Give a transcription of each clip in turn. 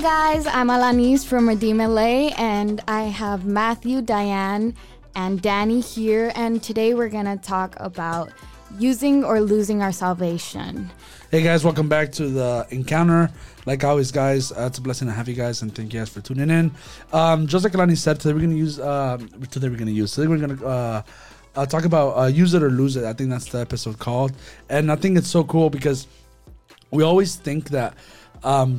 Hi guys, I'm Alanis from Redeem LA, and I have Matthew, Diane, and Danny here, and today we're going to talk about using or losing our salvation. Hey guys, welcome back to The Encounter. Like always guys, it's a blessing to have you guys, and thank you guys for tuning in. Just like Alani said, today we're going to talk about use it or lose it. I think that's the episode called, and I think it's so cool because we always think that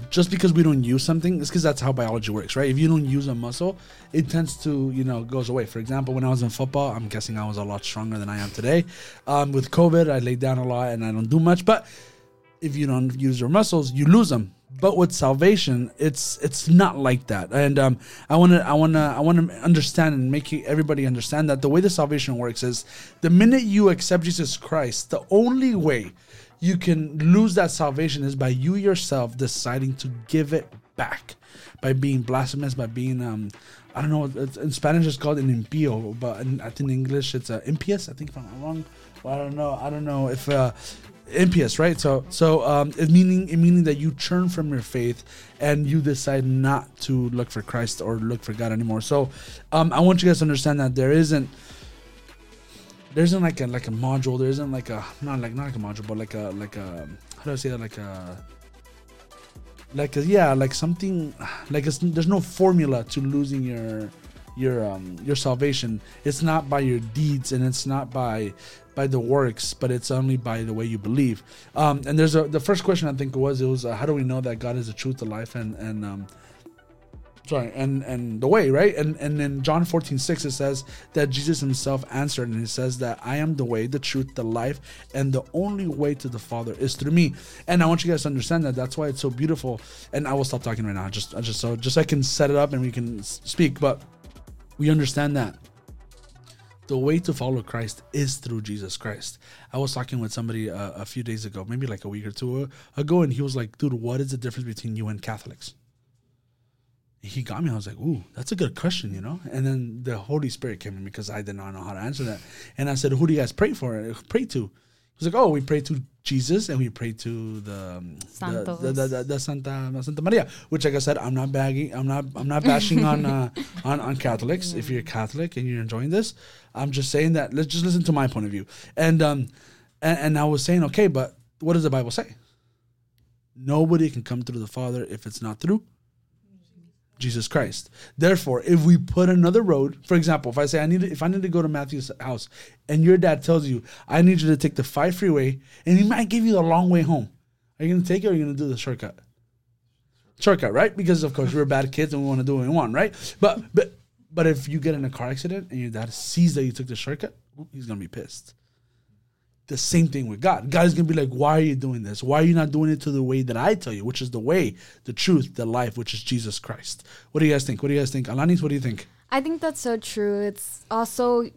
just because we don't use something, it's because that's how biology works, right? If you don't use a muscle, it tends to, goes away. For example, when I was in football, I'm guessing I was a lot stronger than I am today. With COVID, I laid down a lot and I don't do much. But if you don't use your muscles, you lose them. But with salvation, it's not like that. And I want to understand and make everybody understand that the way the salvation works is the minute you accept Jesus Christ, the only way you can lose that salvation is by you yourself deciding to give it back, by being blasphemous, by being, in Spanish it's called an impío, but I think in English it's impious, I think if I'm wrong. Well, I don't know if impious, right? So it meaning that you turn from your faith and you decide not to look for Christ or look for God anymore. So I want you guys to understand that there's no formula to losing your salvation. It's not by your deeds, and it's not by the works, but it's only by the way you believe. And the first question I think was how do we know that God is the truth, the life, and the way, right? And in John 14:6, it says that Jesus himself answered, and he says that I am the way, the truth, the life, and the only way to the Father is through me. And I want you guys to understand that. That's why it's so beautiful. And I will stop talking right now, just so I can set it up and we can speak. But we understand that the way to follow Christ is through Jesus Christ. I was talking with somebody a few days ago, maybe like a week or two ago, and he was like, dude, what is the difference between you and Catholics? He got me. I was like, ooh, that's a good question, And then the Holy Spirit came in because I did not know how to answer that. And I said, who do you guys pray to? He was like, oh, we pray to Jesus and we pray to the Santa Maria. Which, like I said, I'm not bashing on Catholics. Yeah. If you're Catholic and you're enjoying this, I'm just saying that. Let's just listen to my point of view. And I was saying, okay, but what does the Bible say? Nobody can come through the Father if it's not through Jesus Christ. Therefore, if we put another road, for example, if I say if I need to go to Matthew's house, and your dad tells you, I need you to take the 5 freeway, and he might give you the long way home. Are you going to take it, or are you going to do the shortcut? Shortcut, right? Because of course we're bad kids and we want to do what we want, right? But if you get in a car accident and your dad sees that you took the shortcut, he's going to be pissed. The same thing with God. God is going to be like, why are you doing this? Why are you not doing it to the way that I tell you, which is the way, the truth, the life, which is Jesus Christ. What do you guys think? Alanis, what do you think? I think that's so true. It's also,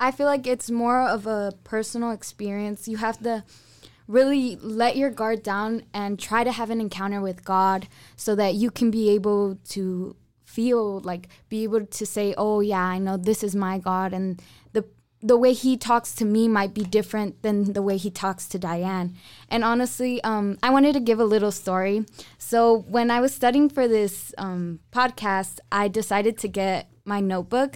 I feel like it's more of a personal experience. You have to really let your guard down and try to have an encounter with God so that you can be able to feel, like, be able to say, oh yeah, I know this is my God, and the way he talks to me might be different than the way he talks to Diane. And honestly, I wanted to give a little story. So when I was studying for this podcast, I decided to get my notebook,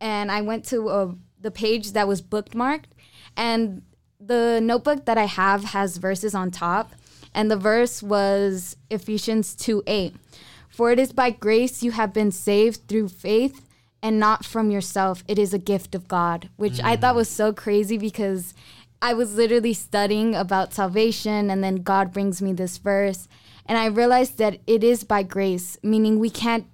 and I went to the page that was bookmarked. And the notebook that I have has verses on top. And the verse was Ephesians 2:8. For it is by grace you have been saved through faith, and not from yourself. It is a gift of God, which I thought was so crazy because I was literally studying about salvation, and then God brings me this verse, and I realized that it is by grace, meaning we can't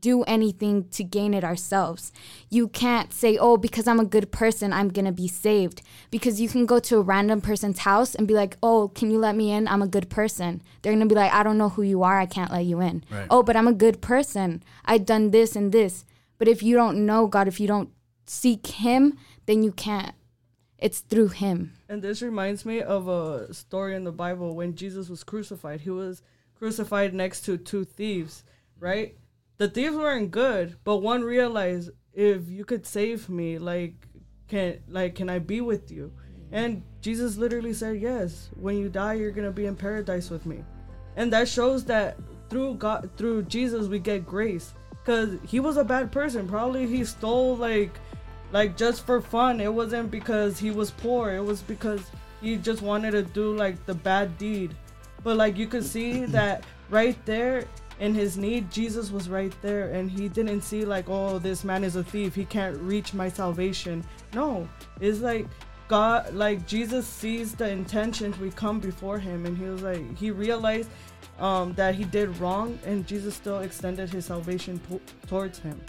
do anything to gain it ourselves. You can't say, oh, because I'm a good person, I'm going to be saved. Because you can go to a random person's house and be like, oh, can you let me in? I'm a good person. They're going to be like, I don't know who you are. I can't let you in. Right. Oh, but I'm a good person. I've done this and this. But if you don't know God, if you don't seek him, then you can't. It's through him. And this reminds me of a story in the Bible when Jesus was crucified. He was crucified next to 2 thieves, right? The thieves weren't good, but one realized, if you could save me, can I be with you? And Jesus literally said, yes, when you die, you're going to be in paradise with me. And that shows that through Jesus we get grace, because he was a bad person. Probably he stole like just for fun. It wasn't because he was poor. It was because he just wanted to do like the bad deed. But like you could see that right there in his need, Jesus was right there, and he didn't see like, oh, this man is a thief, he can't reach my salvation. No, it's like God, like Jesus sees the intentions we come before him, and he was like, he realized that he did wrong, and Jesus still extended his salvation towards him.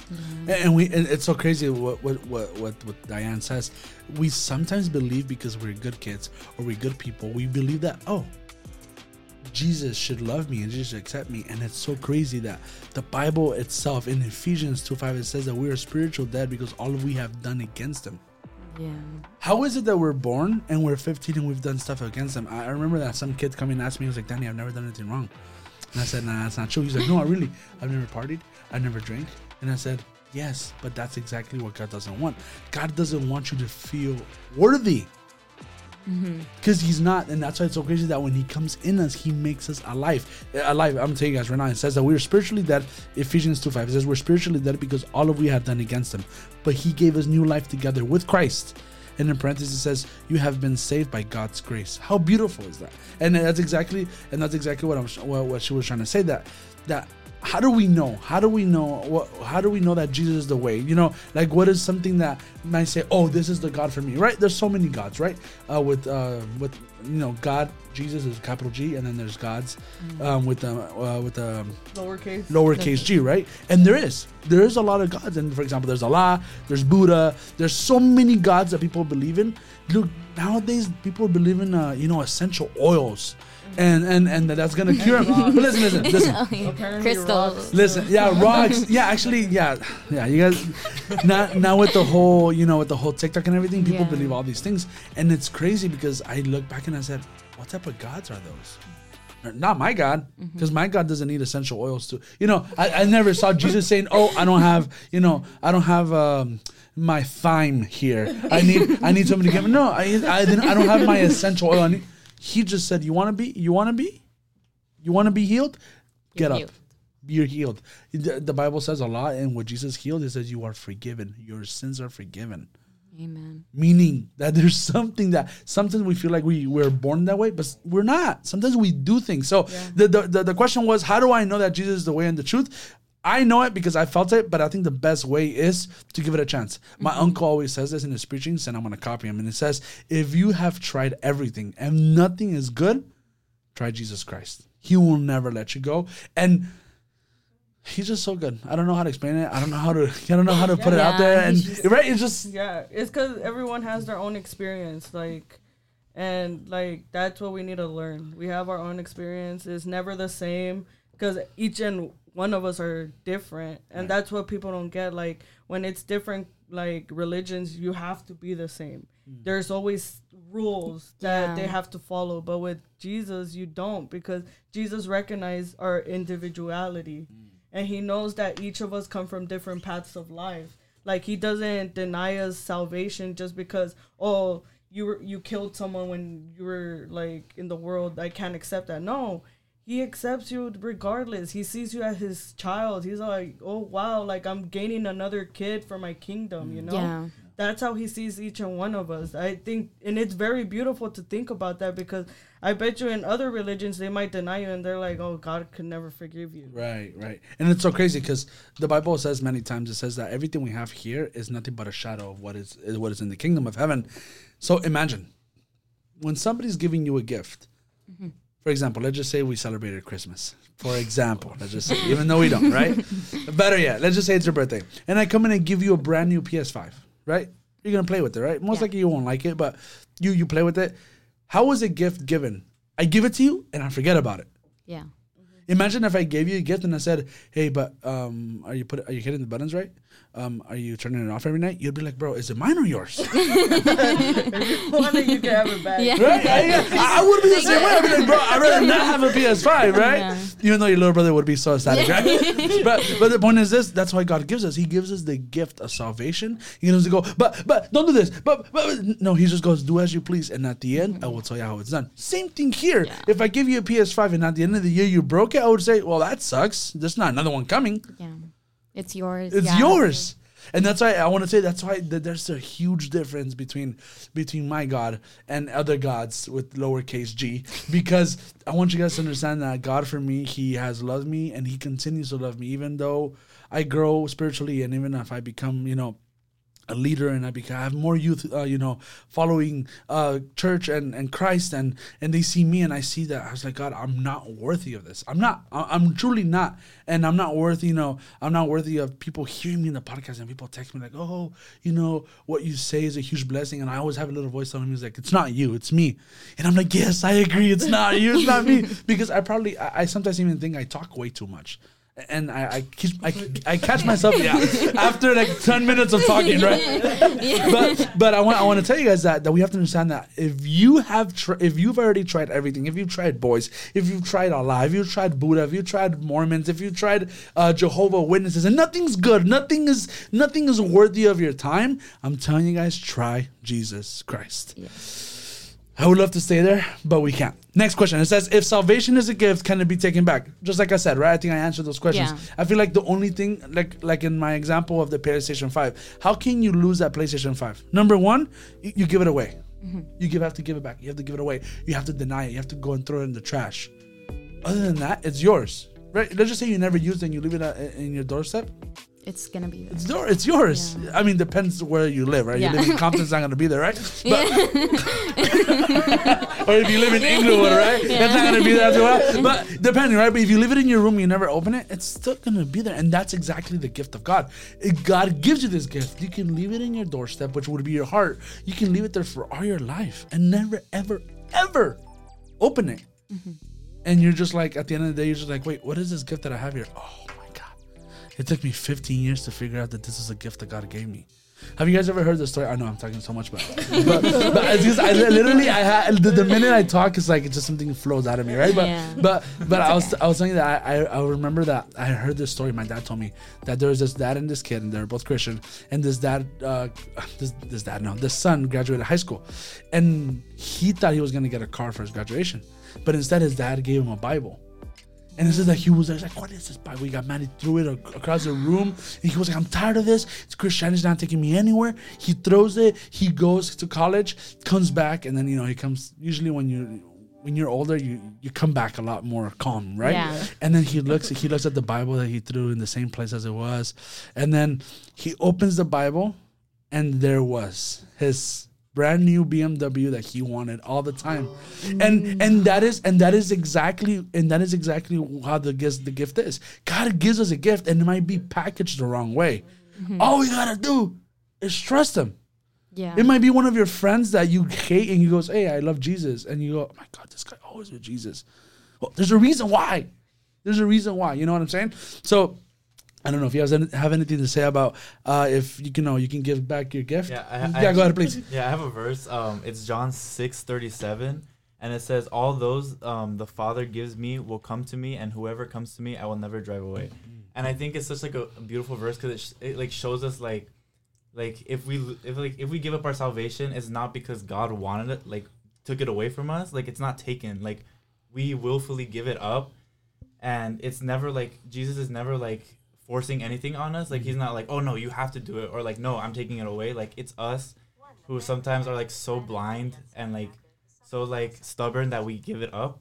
Mm-hmm. And it's so crazy what Diane says. We sometimes believe, because we're good kids or we're good people, we believe that, oh, Jesus should love me and Jesus should accept me. And it's so crazy that the Bible itself, in Ephesians 2:5, it says that we are spiritual dead because all we have done against him. Yeah. How is it that we're born and we're 15 and we've done stuff against them? I remember that some kid coming and asked me, he was like, Danny, I've never done anything wrong. And I said, nah, that's not true. He's like, no, really, I've never partied, I've never drank. And I said, yes, but that's exactly what God doesn't want. God doesn't want you to feel worthy, because he's not. And that's why it's so crazy that when he comes in us, he makes us alive. I'm telling you guys right now, it says that we're spiritually dead. Ephesians 2:5, it says we're spiritually dead because all of we have done against him, but he gave us new life together with Christ. And in parentheses it says, you have been saved by God's grace. How beautiful is that? And that's exactly what she was trying to say, that how do we know that Jesus is the way? You know, like, what is something that might say, oh, this is the God for me, right? There's so many gods, right? With you know, God, Jesus is capital G, and then there's gods with lowercase g, right? And there is a lot of gods. And for example, there's Allah, there's Buddha, there's so many gods that people believe in. Look, nowadays people believe in essential oils. And that's gonna cure him. But listen. Oh, yeah. Crystals. Rocks. Listen, yeah, rocks. Yeah, actually, yeah. You guys, now with the whole TikTok and everything, people believe all these things, and it's crazy because I look back and I said, what type of gods are those? Not my God, because my God doesn't need essential oils to. I never saw Jesus saying, "Oh, I don't have my thyme here. I need somebody to give me." No, I don't have my essential oil. He just said, you want to be healed? Get up. You're healed. The Bible says a lot, and what Jesus healed, it says you are forgiven. Your sins are forgiven. Amen. Meaning that there's something that sometimes we feel like we're born that way, but we're not. Sometimes we do things. So the question was, how do I know that Jesus is the way and the truth? I know it because I felt it, but I think the best way is to give it a chance. My uncle always says this in his preachings, and I'm going to copy him. And it says, if you have tried everything and nothing is good, try Jesus Christ. He will never let you go. And he's just so good. I don't know how to explain it. I don't know how to put it out there. And it's because everyone has their own experience. That's what we need to learn. We have our own experience. It's never the same because each and one of us are different, and that's what people don't get. Like, when it's different, like religions, you have to be the same. There's always rules that they have to follow, but with Jesus, you don't, because Jesus recognized our individuality, and he knows that each of us come from different paths of life. Like, he doesn't deny us salvation just because, oh, you killed someone when you were like in the world, I can't accept that. No. He accepts you regardless. He sees you as his child. He's like, oh, wow, like I'm gaining another kid for my kingdom, That's how he sees each and one of us. I think, and it's very beautiful to think about that, because I bet you in other religions, they might deny you, and they're like, oh, God could never forgive you. Right. And it's so crazy because the Bible says many times, it says that everything we have here is nothing but a shadow of what is in the kingdom of heaven. So imagine when somebody's giving you a gift. Mm-hmm. For example, let's just say we celebrated Christmas. For example, let's just say, even though we don't, right? Better yet, let's just say it's your birthday. And I come in and give you a brand new PS5, right? You're going to play with it, right? Most likely you won't like it, but you play with it. How was a gift given? I give it to you and I forget about it. Yeah. Imagine if I gave you a gift and I said, hey, but are you hitting the buttons right? are you turning it off every night? You'd be like, bro, is it mine or yours? If you want it, you can have it back. Yeah. Right? I would be the same way. I'd be like, bro, I'd rather not have a PS5, right? Yeah. Even though your little brother would be so ecstatic, right? But the point is this, that's why God gives us. He gives us the gift of salvation. He doesn't go, but don't do this. But no, he just goes, do as you please. And at the end, I will tell you how it's done. Same thing here. Yeah. If I give you a PS5 and at the end of the year you broke it, I would say, well, that sucks. There's not another one coming. Yeah. It's yours. It's yours. And that's why I want to say that's why there's a huge difference between my God and other gods with lowercase g, because I want you guys to understand that God for me, he has loved me and he continues to love me even though I grow spiritually and even if I become, a leader and I have more youth, following church and Christ and they see me and I see that I was like, God, I'm not worthy of this. I'm truly not. And I'm not worthy, I'm not worthy of people hearing me in the podcast and people text me like, oh, what you say is a huge blessing. And I always have a little voice telling me like, it's not you, it's me. And I'm like, yes, I agree. It's not you, it's not me. Because I sometimes even think I talk way too much. And I catch myself after like 10 minutes of talking, right? Yeah. But I want to tell you guys that we have to understand that if you have if you've already tried everything, if you've tried boys, if you've tried Allah, if you've tried Buddha, if you've tried Mormons, if you've tried Jehovah Witnesses, and nothing's good, nothing is worthy of your time, I'm telling you guys, try Jesus Christ. Yeah. I would love to stay there, but we can't. Next question. It says, if salvation is a gift, can it be taken back? Just like I said, right? I think I answered those questions. Yeah. I feel like the only thing, like in my example of the PlayStation 5, how can you lose that PlayStation 5? Number one, you give it away. Mm-hmm. Have to give it back. You have to give it away. You have to deny it. You have to go and throw it in the trash. Other than that, it's yours, right? Let's just say you never used it and you leave it in your doorstep. It's going to be yours. It's yours. Yeah. I mean, depends where you live, right? Yeah. You live in Compton, it's not going to be there, right? But or if you live in England, right? Yeah. It's not going to be there after a while. But depending, right? But if you leave it in your room, you never open it, it's still going to be there. And that's exactly the gift of God. If God gives you this gift, you can leave it in your doorstep, which would be your heart. You can leave it there for all your life and never, ever, ever open it. Mm-hmm. And you're just like, at the end of the day, you're just like, wait, what is this gift that I have here? Oh. It took me 15 years to figure out that this is a gift that God gave me. Have you guys ever heard the story? I know I'm talking so much about it. But it's just, the minute I talk, it's like it's just something flows out of me, right? I was telling you that I remember that I heard this story. My dad told me that there was this dad and this kid, and they were both Christian. And this son graduated high school, and he thought he was gonna get a car for his graduation, but instead his dad gave him a Bible. And it says that he was like, what is this Bible? He got mad. He threw it across the room. And he was like, I'm tired of this. Christianity's not taking me anywhere. He throws it. He goes to college, comes back. And then, he comes. Usually when you're older, you come back a lot more calm, right? Yeah. And then he looks at the Bible that he threw in the same place as it was. And then he opens the Bible. And there was his brand new BMW that he wanted all the time. And that is exactly how the gift is. God gives us a gift and it might be packaged the wrong way. Mm-hmm. All we gotta do is trust him. Yeah. It might be one of your friends that you hate and he goes, hey, I love Jesus. And you go, oh my God, this guy always with Jesus. Well, there's a reason why. You know what I'm saying? So I don't know if you guys have anything to say about if you can give back your gift. Yeah, go ahead, please. Yeah, I have a verse. It's John 6:37, and it says, all those the Father gives me will come to me, and whoever comes to me, I will never drive away. Mm-hmm. And I think it's such like a beautiful verse because it shows us like if we give up our salvation, it's not because God wanted it, like took it away from us. Like it's not taken. Like we willfully give it up, and it's never like Jesus is never like forcing anything on us. Like he's not like, oh no, you have to do it, or like, no, I'm taking it away. Like it's us who sometimes are like so blind and like so like stubborn that we give it up,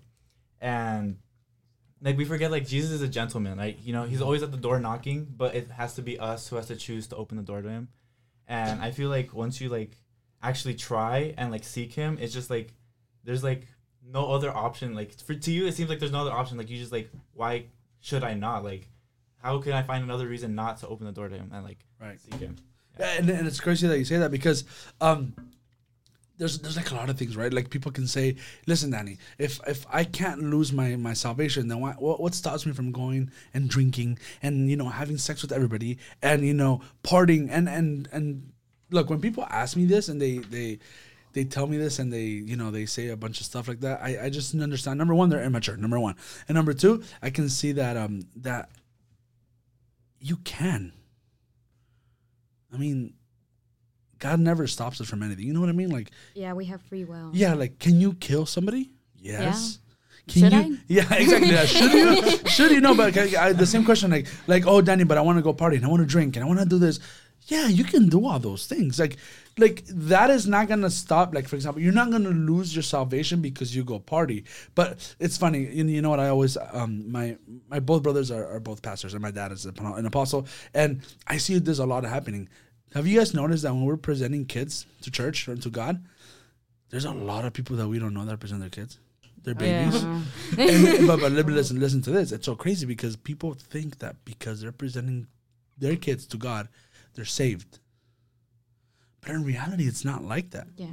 and like we forget like Jesus is a gentleman. Like he's always at the door knocking, but it has to be us who has to choose to open the door to him. And I feel like once you like actually try and like seek him, it's just like there's like no other option. Like to you it seems like there's no other option. Like you just like, why should I not? Like how can I find another reason not to open the door to him and like seek him? Yeah. And it's crazy that you say that because there's like a lot of things, right? Like people can say, listen, Danny, if I can't lose my salvation, then what stops me from going and drinking and, you know, having sex with everybody and, you know, partying and look, when people ask me this and they tell me this and they, you know, they say a bunch of stuff like that, I just didn't understand. Number one, they're immature, number one. And number two, I can see that that you can. I mean, God never stops us from anything. You know what I mean? Like, yeah, we have free will. Yeah, like, can you kill somebody? Yes. Yeah. Should you? Yeah, exactly. Yeah. Should you? Should you? No, but I, the same question, like, oh, Danny, but I want to go party and I want to drink and I want to do this. Yeah, you can do all those things. Like that is not going to stop. Like, for example, you're not going to lose your salvation because you go party. But it's funny. You know what? I always, my both brothers are both pastors and my dad is an apostle. And I see there's a lot of happening. Have you guys noticed that when we're presenting kids to church or to God, there's a lot of people that we don't know that present their kids, their babies. Yeah. And, but listen to this. It's so crazy because people think that because they're presenting their kids to God, they're saved. But in reality, it's not like that. Yeah.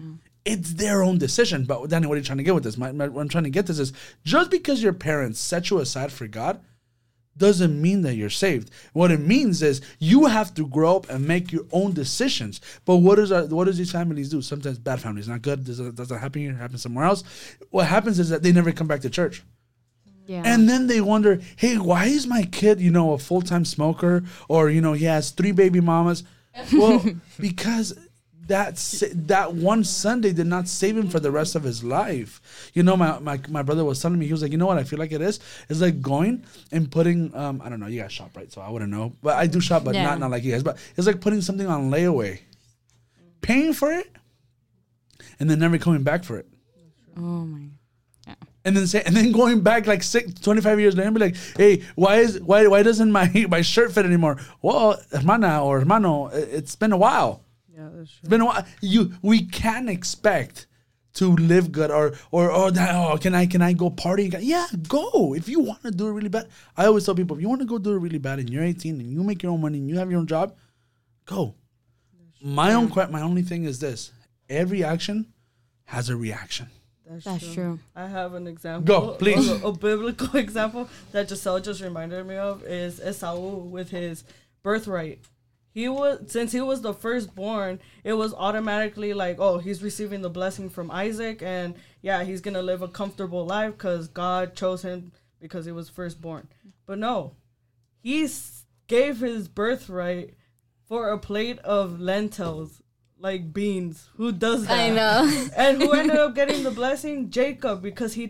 It's their own decision. But Danny, what are you trying to get with this? What I'm trying to get this is just because your parents set you aside for God doesn't mean that you're saved. What it means is you have to grow up and make your own decisions. But what does these families do? Sometimes bad families, not good. This doesn't happen here. It happens somewhere else. What happens is that they never come back to church. Yeah. And then they wonder, hey, why is my kid, you know, a full-time smoker? Or, you know, he has 3 baby mamas. Well, because that one Sunday did not save him for the rest of his life. You know, my brother was telling me, he was like, you know what I feel like it is? It's like going and putting, I don't know, you guys shop, right? So I wouldn't know. But I do shop, but not like you guys. But it's like putting something on layaway, paying for it, and then never coming back for it. Oh, my God. And then going back like 25 years later and be like, hey, why doesn't my shirt fit anymore? Well, hermana or hermano, it's been a while. Yeah, that's true. It's been a while. We can't expect to live good or can I go party? Yeah, go. If you want to do it really bad. I always tell people, if you want to go do it really bad and you're 18 and you make your own money and you have your own job, go. My only thing is this. Every action has a reaction. That's true. I have an example. Go, please. A biblical example that Giselle just reminded me of is Esau with his birthright. Since he was the firstborn, it was automatically like, oh, he's receiving the blessing from Isaac, and yeah, he's going to live a comfortable life because God chose him because he was firstborn. But no, he gave his birthright for a plate of lentils. Like beans. Who does that? I know. And who ended up getting the blessing? Jacob, because he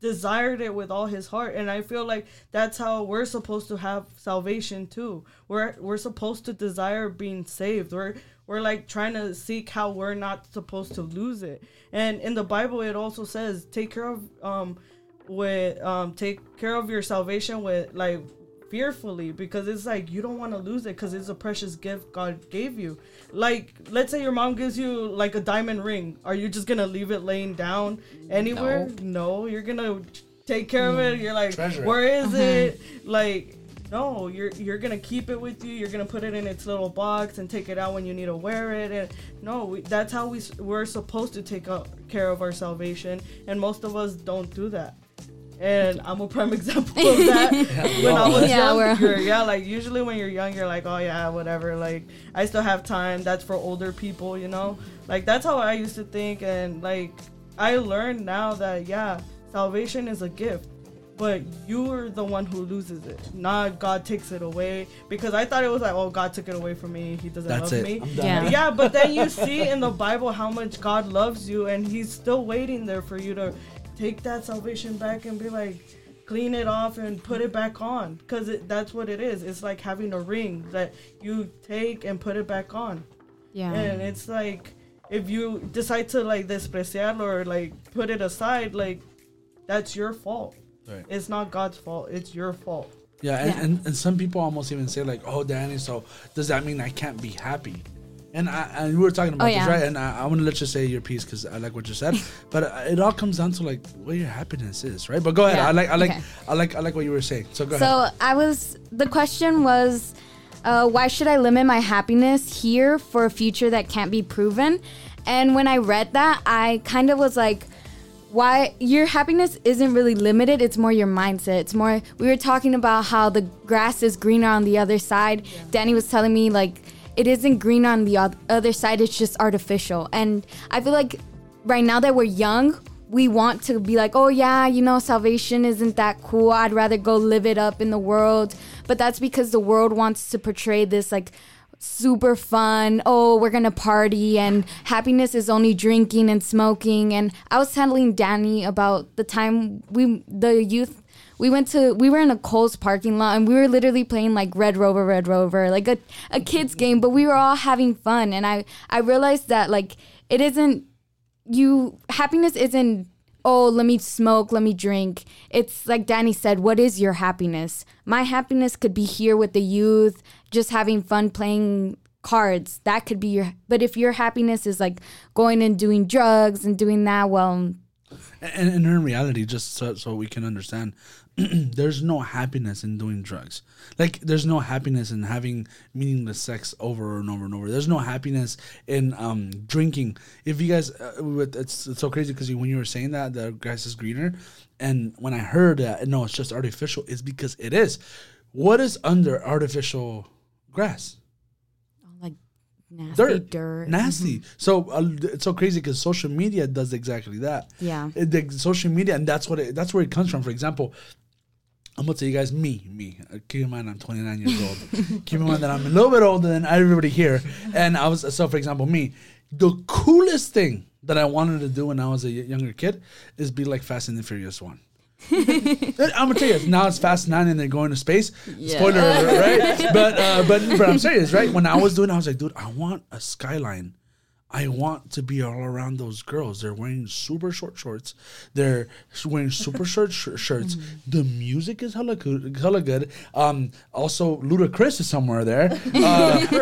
desired it with all his heart. And I feel like that's how we're supposed to have salvation too. We're supposed to desire being saved. We're like trying to seek how we're not supposed to lose it. And in the Bible, it also says, take care of your salvation with like fearfully, because it's like you don't want to lose it because it's a precious gift God gave you. Like, let's say your mom gives you like a diamond ring. Are you just gonna leave it laying down anywhere? No, you're gonna take care of it. You're like, treasure where is it? Like, no, you're gonna keep it with you. You're gonna put it in its little box and take it out when you need to wear it. And no, that's how we're supposed to take care of our salvation. And most of us don't do that. And I'm a prime example of that. When I was younger. Yeah, like usually when you're young, you're like, oh yeah, whatever. Like, I still have time. That's for older people, you know? Like, that's how I used to think. And like, I learned now that, yeah, salvation is a gift. But you're the one who loses it. Not God takes it away. Because I thought it was like, oh, God took it away from me. He doesn't love me. Yeah, but then you see in the Bible how much God loves you. And he's still waiting there for you to take that salvation back and be like, clean it off and put it back on. Because that's what it is. It's like having a ring that you take and put it back on. Yeah. And it's like, if you decide to like despreciar or like put it aside, like that's your fault. Right. It's not God's fault. It's your fault. Yeah. And some people almost even say like, oh, Danny, so does that mean I can't be happy? And we were talking about this, right? And I want to let you say your piece because I like what you said, but it all comes down to like what your happiness is, right? But go ahead. I like what you were saying. So go ahead. So the question was, why should I limit my happiness here for a future that can't be proven? And when I read that, I kind of was like, why your happiness isn't really limited, it's more your mindset. It's more, we were talking about how the grass is greener on the other side. Yeah. Danny was telling me, like, it isn't green on the other side, it's just artificial. And I feel like right now that we're young, we want to be like, oh yeah, you know, salvation isn't that cool, I'd rather go live it up in the world. But that's because the world wants to portray this like super fun, oh, we're gonna party, and happiness is only drinking and smoking. And I was telling Danny about the time we were in a Kohl's parking lot, and we were literally playing like Red Rover, like a kid's game, but we were all having fun. And I realized that, like, it isn't, happiness isn't, oh, let me smoke, let me drink. It's like Danny said, what is your happiness? My happiness could be here with the youth, just having fun, playing cards. That could be but if your happiness is like going and doing drugs and doing that, well. And in reality, just so we can understand, there's no happiness in doing drugs. Like, there's no happiness in having meaningless sex over and over and over. There's no happiness in drinking. If you guys, it's so crazy because when you were saying that, the grass is greener, and when I heard that, no, it's just artificial, it's because it is. What is under artificial grass? Nasty dirt. Nasty. Mm-hmm. So it's so crazy because social media does exactly that. Yeah. Social media, and that's where it comes from. For example, I'm going to tell you guys, me. Keep in mind, I'm 29 years old. Keep in mind that I'm a little bit older than everybody here. And for example, me, the coolest thing that I wanted to do when I was a younger kid is be like Fast and the Furious 1. I'm gonna tell you, now it's Fast 9 and they're going to space. Yeah. Spoiler alert, right? But I'm serious, right? When I was doing it, I was like, dude, I want a skyline. I want to be all around those girls. They're wearing super short shorts. They're wearing super short shirts. Mm-hmm. The music is hella good. Also, Ludacris is somewhere there.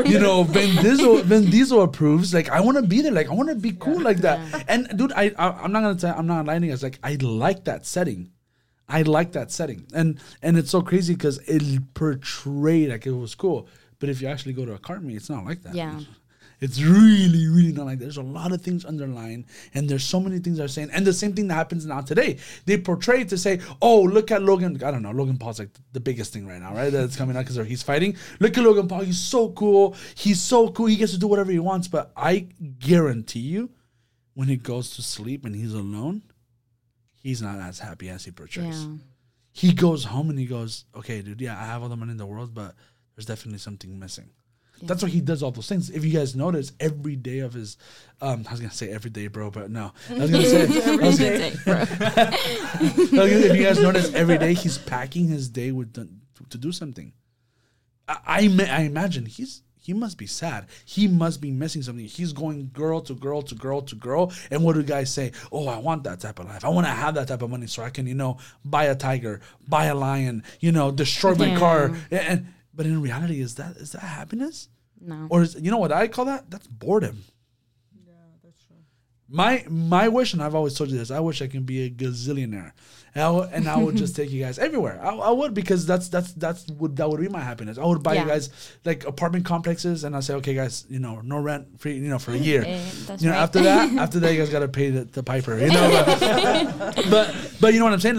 You know, Vin Diesel approves. Like, I want to be there. Like, I want to be cool like that. Yeah. And dude, I'm not lying to you. It's like, I like that setting. And it's so crazy because it portrayed like it was cool. But if you actually go to a cart meet, it's not like that. Yeah. It's really, really not like that. There's a lot of things underlying, and there's so many things they're saying. And the same thing that happens now today. They portray it to say, oh, look at Logan. I don't know. Logan Paul's like the biggest thing right now, right? That's coming out because he's fighting. Look at Logan Paul. He's so cool. He gets to do whatever he wants. But I guarantee you, when he goes to sleep and he's alone, he's not as happy as he portrays. Yeah. He goes home and he goes, okay, dude, yeah, I have all the money in the world, but there's definitely something missing. Yeah. That's why he does all those things. If you guys notice, every day of his, I was going to say every day, bro, but no. I was going to say, if you guys notice, every day he's packing his day to do something. I imagine he must be sad. He must be missing something. He's going girl to girl to girl to girl. And what do guys say? Oh, I want that type of life. I want to have that type of money so I can, you know, buy a tiger, buy a lion, you know, destroy my car. But in reality, is that happiness? No. Or you know what I call that? That's boredom. Yeah, that's true. My wish, and I've always told you this, I wish I can be a gazillionaire. And I would just take you guys everywhere. I would, because that would be my happiness. I would buy you guys like apartment complexes, and I say, okay, guys, you know, no rent free, you know, for a year. After that, you guys gotta pay the piper, you know. But you know what I'm saying?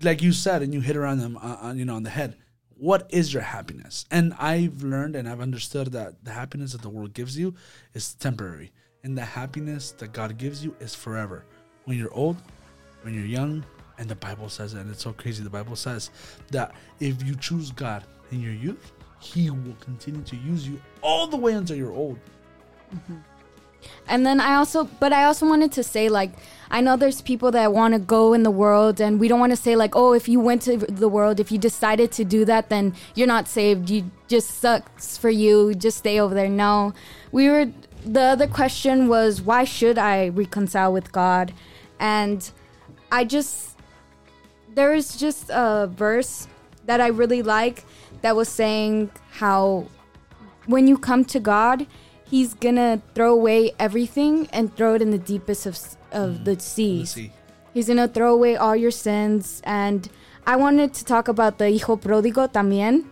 Like you said, and you hit around them, you know, on the head. What is your happiness? And I've learned and I've understood that the happiness that the world gives you is temporary, and the happiness that God gives you is forever. When you're old, when you're young. And the Bible says it, and it's so crazy. The Bible says that if you choose God in your youth, He will continue to use you all the way until you're old. Mm-hmm. And then I also wanted to say, like, I know there's people that want to go in the world, and we don't want to say, like, oh, if you went to the world, if you decided to do that, then you're not saved. You just sucks for you. Just stay over there. No, the other question was, why should I reconcile with God? And there is just a verse that I really like that was saying how when you come to God, He's going to throw away everything and throw it in the deepest of the seas. He's going to throw away all your sins. And I wanted to talk about the hijo pródigo también,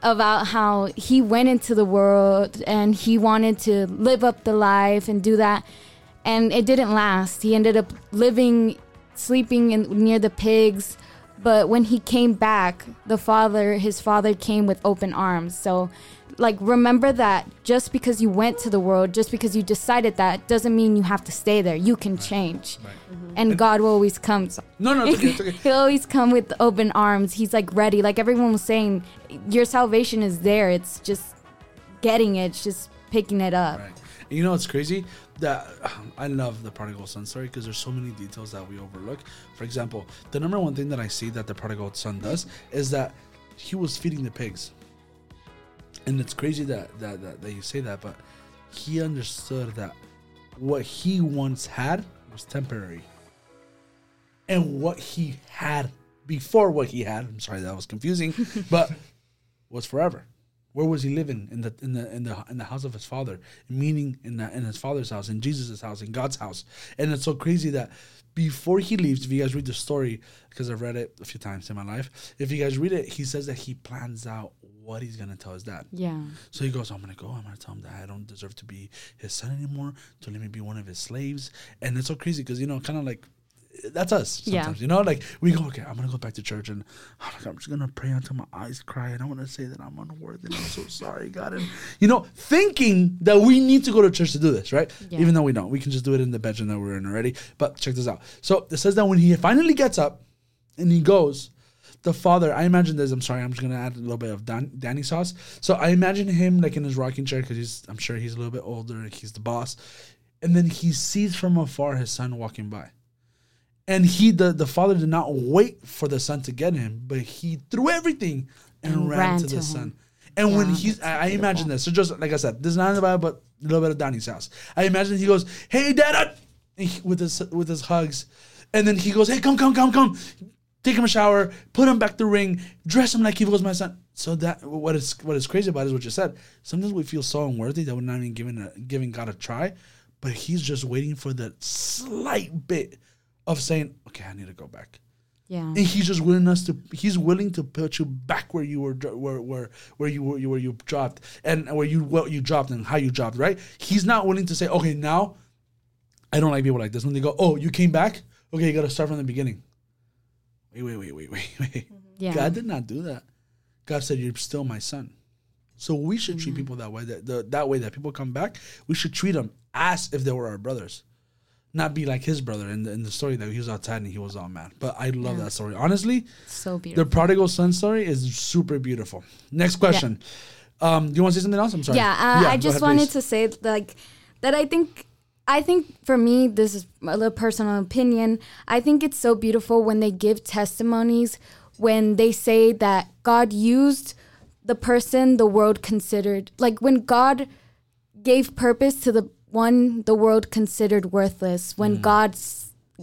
about how he went into the world and he wanted to live up the life and do that. And it didn't last. He ended up sleeping near the pigs. But when he came back, his father came with open arms. So, remember that just because you went to the world, just because you decided that, doesn't mean you have to stay there. You can change. Right. Mm-hmm. And God will always come. No, it's okay. He'll always come with open arms. He's, ready. Like everyone was saying, your salvation is there. It's just getting it. It's just picking it up. Right. You know what's crazy? I love the prodigal son story because there's so many details that we overlook. For example, the number one thing that I see that the prodigal son does is that he was feeding the pigs. And it's crazy that you say that, but he understood that what he once had was temporary. And what he had before what he had, I'm sorry that was confusing, but was forever. Where was he living? In the house of his father, meaning in his father's house, in Jesus' house, in God's house. And it's so crazy that before he leaves, if you guys read the story, because I've read it a few times in my life, if you guys read it, he says that he plans out what he's going to tell his dad. Yeah. So he goes, I'm going to tell him that I don't deserve to be his son anymore, to let me be one of his slaves. And it's so crazy because, that's us sometimes, we go, okay, I'm going to go back to church and I'm just going to pray until my eyes cry and I want to say that I'm unworthy and I'm so sorry, God. And, thinking that we need to go to church to do this, right? Yeah. Even though we don't. We can just do it in the bedroom that we're in already. But check this out. So it says that when he finally gets up and he goes, the father, I imagine this, I'm sorry, I'm just going to add a little bit of Danny sauce. So I imagine him in his rocking chair because I'm sure he's a little bit older. He's the boss. And then he sees from afar his son walking by. And the father did not wait for the son to get him, but he threw everything and ran to the son. And when I imagine this. So just like I said, this is not in the Bible, but a little bit of Donnie's house. I imagine he goes, "Hey, Dad," with his hugs, and then he goes, "Hey, come, take him a shower, put him back the ring, dress him like he was my son." So that what is crazy about it is what you said. Sometimes we feel so unworthy that we're not even giving God a try, but He's just waiting for that slight bit of saying, okay, I need to go back. Yeah. And He's just willing to put you back where you were, where you dropped, and what you dropped and how you dropped, right? He's not willing to say, okay, now I don't like people like this. When they go, oh, you came back? Okay, you got to start from the beginning. Wait. Yeah. God did not do that. God said, you're still my son. So we should treat people that way, that people come back. We should treat them as if they were our brothers. Not be like his brother in the story that he was outside and he was all mad. But I love that story. Honestly, so beautiful. The prodigal son story is super beautiful. Next question. Yeah. Do you want to say something else? I'm sorry. I just wanted to say that I think for me, this is a little personal opinion. I think it's so beautiful when they give testimonies, when they say that God used the person the world considered. Like when God gave purpose to the world considered worthless, when God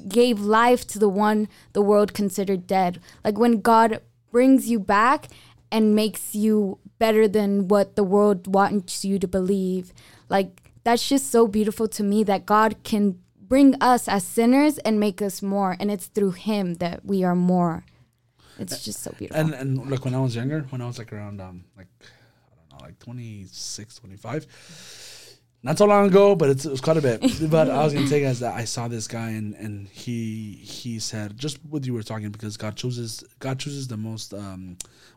gave life to the one the world considered dead. Like when God brings you back and makes you better than what the world wants you to believe. Like that's just so beautiful to me that God can bring us as sinners and make us more. And it's through Him that we are more. It's just so beautiful. And like when I was younger, when I was around 26, 25, not so long ago, but it was quite a bit. But I was going to tell you guys that I saw this guy, and he said, just what you were talking, because God chooses the most,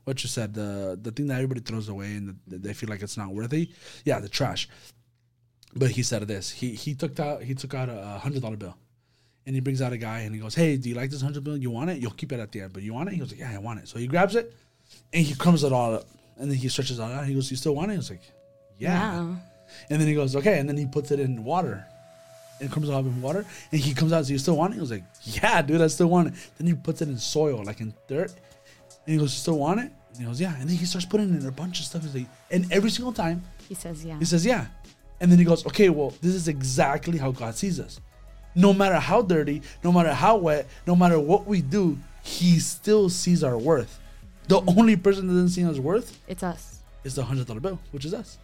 what you said, the thing that everybody throws away and they feel like it's not worthy. Yeah, the trash. But he said this. He took out a $100 bill, and he brings out a guy, and he goes, hey, do you like this $100 bill? You want it? You'll keep it at the end, but you want it? He goes, yeah, I want it. So he grabs it, and he crumbs it all up, and then he stretches it all out, and he goes, you still want it? He was like, yeah. Wow. And then he goes, okay. And then he puts it in water. It comes out in water. And he comes out, so you still want it? He was like, yeah, dude, I still want it. Then he puts it in soil, like in dirt. And he goes, you still want it? And he goes, yeah. And then he starts putting in a bunch of stuff. He's like, and every single time, he says, yeah. And then he goes, okay, well, this is exactly how God sees us. No matter how dirty, no matter how wet, no matter what we do, He still sees our worth. The only person that doesn't see our worth, it's us. It's the $100 bill, which is us.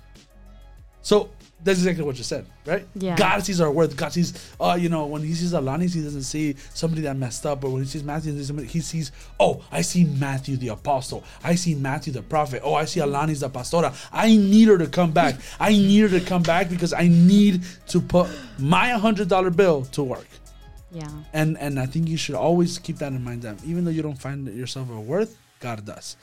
So that's exactly what you said, right? Yeah. God sees our worth. God sees, you know, when he sees Alani, he doesn't see somebody that messed up. But when he sees Matthew, he sees, oh, I see Matthew the apostle. I see Matthew the prophet. Oh, I see Alani's the pastora. I need her to come back. I need her to come back because I need to put my $100 bill to work. Yeah. And I think you should always keep that in mind, that even though you don't find yourself a worth, God does.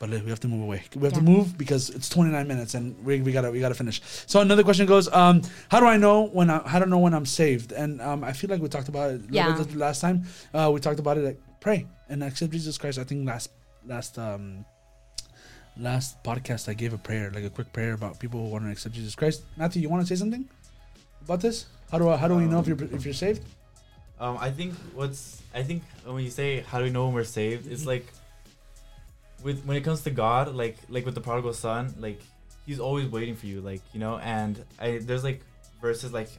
But we have to move away. We have to move because it's 29 minutes and we gotta finish. So another question goes, how do I know when I'm saved? And I feel like we talked about it last time. We talked about it, like, pray and accept Jesus Christ. I think last podcast I gave a prayer, like a quick prayer about people who want to accept Jesus Christ. Matthew, you want to say something about this? How do we know if you're saved? I think when you say how do we know when we're saved, it's like, when it comes to God, like with the prodigal son, like he's always waiting for you, like, you know. And there's like verses like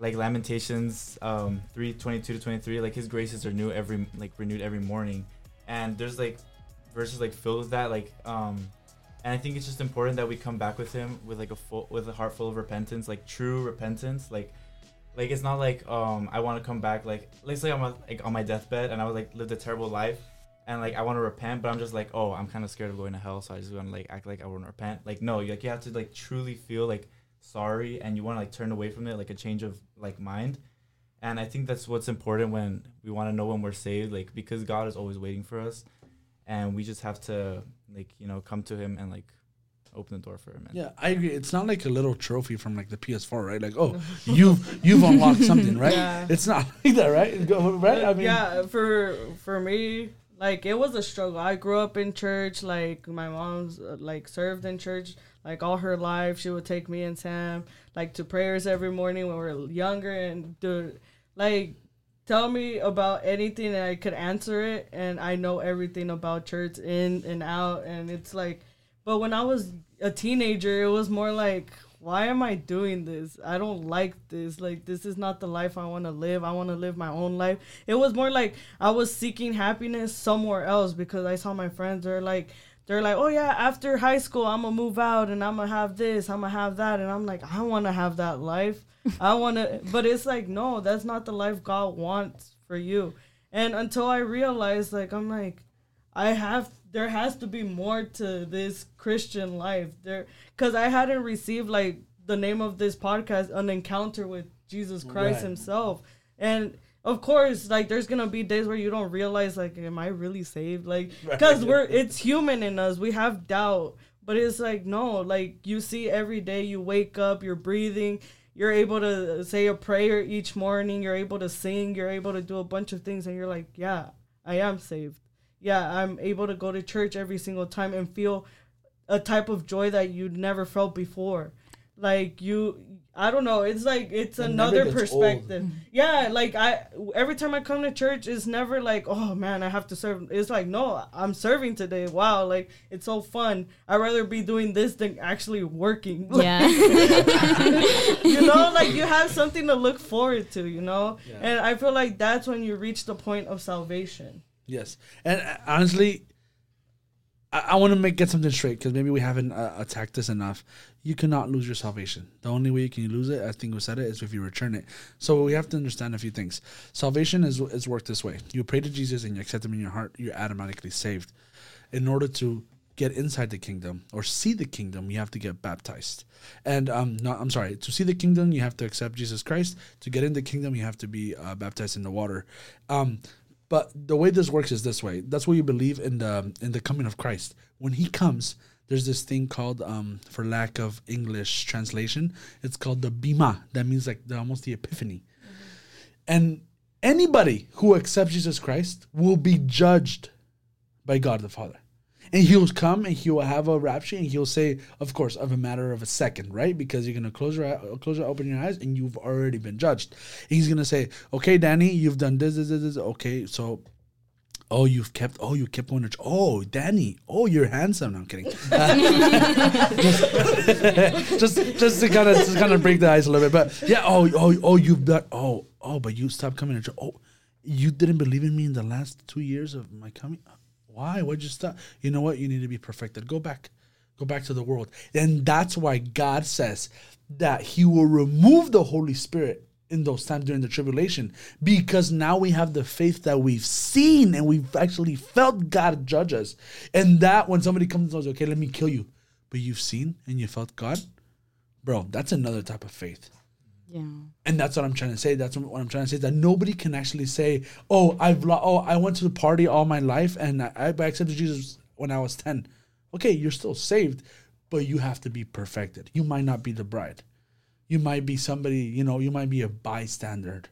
Lamentations 3:22-23, like his graces are new renewed every morning. And there's like verses like filled with that, like and I think it's just important that we come back with him with like with a heart full of repentance, like true repentance, like it's not like I want to come back, like let's say I'm on my deathbed and I was like lived a terrible life. And like I want to repent, but I'm just like, oh, I'm kind of scared of going to hell, so I just want to like act like I want to repent. Like no, you have to like truly feel like sorry, and you want to like turn away from it, like a change of like mind. And I think that's what's important when we want to know when we're saved, like because God is always waiting for us, and we just have to like, you know, come to Him and like open the door for him. Yeah, I agree. It's not like a little trophy from like the PS4, right? Like, oh, you've unlocked something, right? Yeah. It's not like that, right? Right? I mean, yeah. For me. Like, it was a struggle. I grew up in church. Like, my mom's, like, served in church, like, all her life. She would take me and Sam, like, to prayers every morning when we were younger. And, dude, like, tell me about anything and I could answer it. And I know everything about church in and out. And it's like, but when I was a teenager, it was more like, why am I doing this? I don't like this. Like, this is not the life I want to live. I want to live my own life. It was more like I was seeking happiness somewhere else because I saw my friends. They're like, oh, yeah, after high school, I'm going to move out and I'm going to have this. I'm going to have that. And I'm like, I want to have that life. I want to. But it's like, no, that's not the life God wants for you. And until I realized, like, I'm like, there has to be more to this Christian life there, because I hadn't received, like, the name of this podcast, an encounter with Jesus Christ himself. And of course, like, there's going to be days where you don't realize, like, am I really saved? Like, because it's human in us. We have doubt, but it's like, no, like, you see every day you wake up, you're breathing, you're able to say a prayer each morning, you're able to sing, you're able to do a bunch of things. And you're like, yeah, I am saved. Yeah, I'm able to go to church every single time and feel a type of joy that you'd never felt before. Like, I don't know. It's like, it's another perspective. Old. Yeah, like, every time I come to church, it's never like, oh, man, I have to serve. It's like, no, I'm serving today. Wow, like, it's so fun. I'd rather be doing this than actually working. Yeah. You know, like, you have something to look forward to, you know? Yeah. And I feel like that's when you reach the point of salvation. Yes, and honestly, I want to get something straight, because maybe we haven't attacked this enough. You cannot lose your salvation. The only way you can lose it, I think we said it, is if you return it. So we have to understand a few things. Salvation is worked this way. You pray to Jesus and you accept him in your heart, you're automatically saved. In order to get inside the kingdom or see the kingdom, you have to get baptized. And to see the kingdom, you have to accept Jesus Christ. To get in the kingdom, you have to be baptized in the water. But the way this works is this way. That's why you believe in the coming of Christ. When he comes, there's this thing called, for lack of English translation, it's called the Bima. That means like almost the epiphany. Mm-hmm. And anybody who accepts Jesus Christ will be judged by God the Father. And he'll come and he'll have a rapture and he'll say, of course, of a matter of a second, right? Because you're going to open your eyes and you've already been judged. And he's going to say, okay, Danny, you've done this, this, this, this. Okay, so, you kept going to church. Oh, Danny, you're handsome. No, I'm kidding. Just to kind of break the ice a little bit. But yeah, you've done, but you stopped coming to church. Oh, you didn't believe in me in the last 2 years of my coming. Why? Why'd you stop? You know what? You need to be perfected. Go back. Go back to the world. And that's why God says that he will remove the Holy Spirit in those times during the tribulation, because now we have the faith that we've seen and we've actually felt God judge us. And that when somebody comes and says, okay, let me kill you, but you've seen and you felt God, bro, that's another type of faith. Yeah. And that's what I'm trying to say. That's what I'm trying to say, that nobody can actually say, I went to the party all my life and I accepted Jesus when I was 10. Okay, you're still saved, but you have to be perfected. You might not be the bride. You might be somebody, you might be a bystander.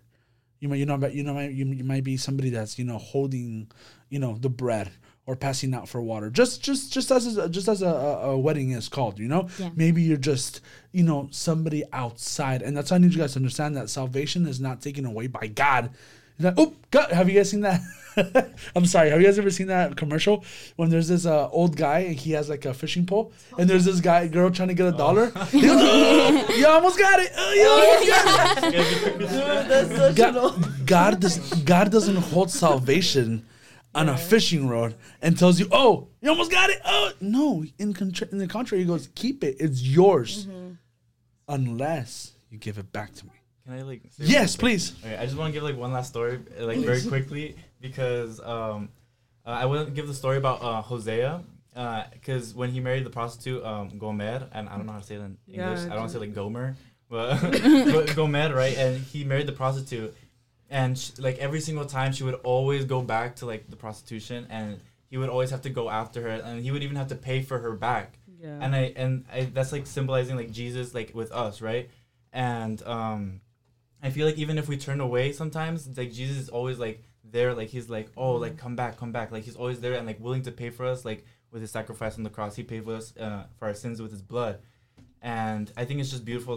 You might be somebody that's, holding, the bread or passing out for water. Just as a wedding is called, Yeah. Maybe you're just, somebody outside. And that's why I need you guys to understand that salvation is not taken away by God. God, have you guys seen that? I'm sorry. Have you guys ever seen that commercial when there's this old guy and he has like a fishing pole and there's this girl trying to get $1? He goes, you almost got it. God doesn't hold salvation on a fishing rod and tells you, oh, you almost got it. Oh, no. In the contrary, he goes, keep it. It's yours unless you give it back to me. Can I say yes, please. Okay, I just want to give one last story, very quickly, because I wouldn't give the story about Hosea, because when he married the prostitute Gomer, and I don't know how to say it in English. I don't want to say Gomer, but Gomer, right? And he married the prostitute, and every single time she would always go back to the prostitution, and he would always have to go after her, and he would even have to pay for her back. Yeah. And I that's symbolizing Jesus with us, right? And I feel even if we turn away sometimes, Jesus is always there, he's come back. He's always there and willing to pay for us, with his sacrifice on the cross. He paid for us for our sins with his blood. And I think it's just beautiful,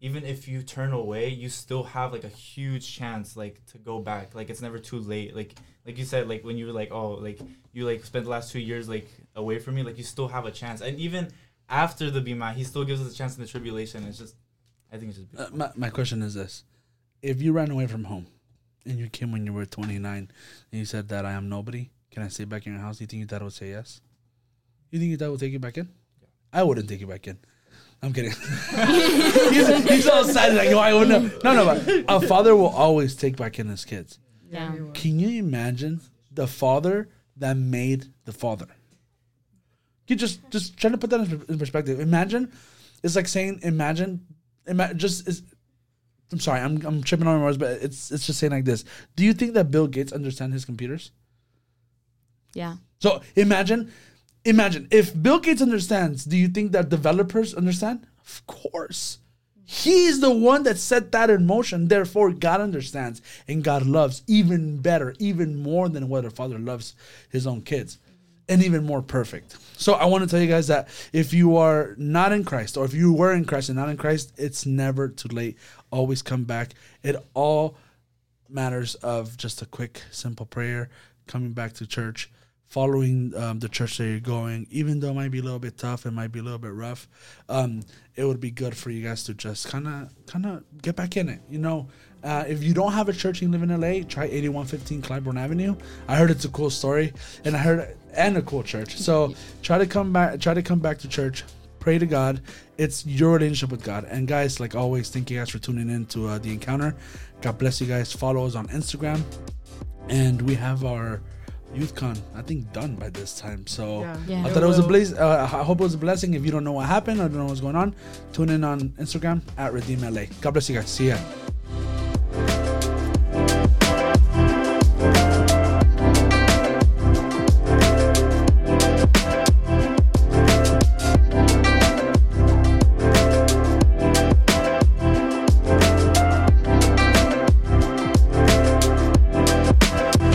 even if you turn away, you still have a huge chance to go back. It's never too late. Like you said, when you were you spent the last 2 years away from me, you still have a chance. And even after the Bima, he still gives us a chance in the tribulation. It's just, I think it's just beautiful. My question is this. If you ran away from home and you came when you were 29 and you said that I am nobody, can I stay back in your house? Do you think your dad would say yes? You think your dad would take you back in? Yeah. I wouldn't take you back in. I'm kidding. he's all excited. I wouldn't. No, but a father will always take back in his kids. Yeah. Can you imagine the father that made the father? You just trying to put that in perspective. Imagine, it's like saying, I'm sorry, I'm tripping on my words, but it's just saying like this. Do you think that Bill Gates understands his computers? Yeah. So imagine if Bill Gates understands, do you think that developers understand? Of course. He's the one that set that in motion. Therefore, God understands and God loves even better, even more than what a father loves his own kids. And even more perfect. So I want to tell you guys that if you are not in Christ, or if you were in Christ and not in Christ, it's never too late. Always come back. It all matters of just a quick, simple prayer, coming back to church, following the church that you're going. Even though it might be a little bit tough, it might be a little bit rough, it would be good for you guys to just kind of get back in it, If you don't have a church and you live in LA, try 8115 Clyburn avenue. I heard it's a cool story, and a cool church. So try to come back to church. Pray to God. It's your relationship with God. And guys, like always, thank you guys for tuning in to The Encounter. God bless you guys. Follow us on Instagram, and we have our YouthCon, I think, done by this time. So I thought it was a blessing. I hope it was a blessing. If you don't know what happened or don't know what's going on, tune in on Instagram at Redeem LA. God bless you guys. See ya.